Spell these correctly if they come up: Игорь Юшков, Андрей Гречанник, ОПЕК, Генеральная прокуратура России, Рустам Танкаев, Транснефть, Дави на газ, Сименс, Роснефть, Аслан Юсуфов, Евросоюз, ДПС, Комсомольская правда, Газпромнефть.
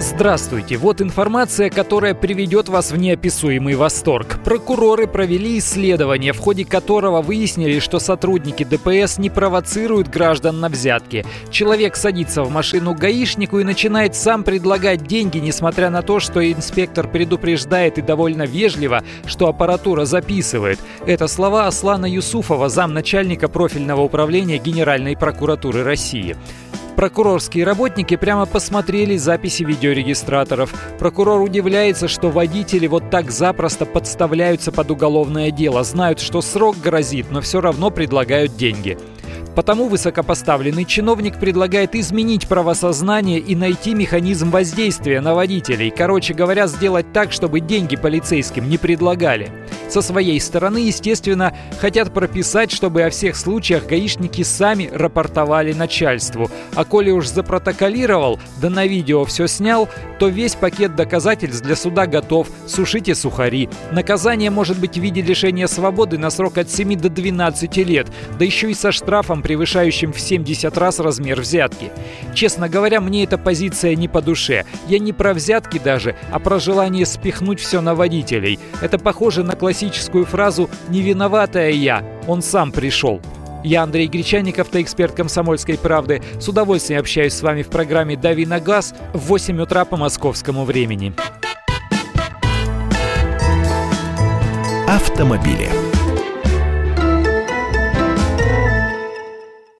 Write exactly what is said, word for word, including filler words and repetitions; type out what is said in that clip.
Здравствуйте! Вот информация, которая приведет вас в неописуемый восторг. Прокуроры провели исследование, в ходе которого выяснили, что сотрудники ДПС не провоцируют граждан на взятки. Человек садится в машину гаишнику и начинает сам предлагать деньги, несмотря на то, что инспектор предупреждает и довольно вежливо, что аппаратура записывает. Это слова Аслана Юсуфова, замначальника профильного управления Генеральной прокуратуры России. Прокурорские работники прямо посмотрели записи видеорегистраторов. Прокурор удивляется, что водители вот так запросто подставляются под уголовное дело, знают, что срок грозит, но все равно предлагают деньги. Потому высокопоставленный чиновник предлагает изменить правосознание и найти механизм воздействия на водителей. Короче говоря, сделать так, чтобы деньги полицейским не предлагали. Со своей стороны, естественно, хотят прописать, чтобы о всех случаях гаишники сами рапортовали начальству. А коли уж запротоколировал, да на видео все снял, то весь пакет доказательств для суда готов. Сушите сухари. Наказание может быть в виде лишения свободы на срок от семи до двенадцати лет, да еще и со штрафом, превышающим в семьдесят раз размер взятки. Честно говоря, мне эта позиция не по душе. Я не про взятки даже, а про желание спихнуть все на водителей. Это похоже на классическую фразу «не виноватая я, он сам пришел». Я Андрей Гречанник, автоэксперт «Комсомольской правды». С удовольствием общаюсь с вами в программе «Дави на газ» в восемь утра по московскому времени. Автомобили.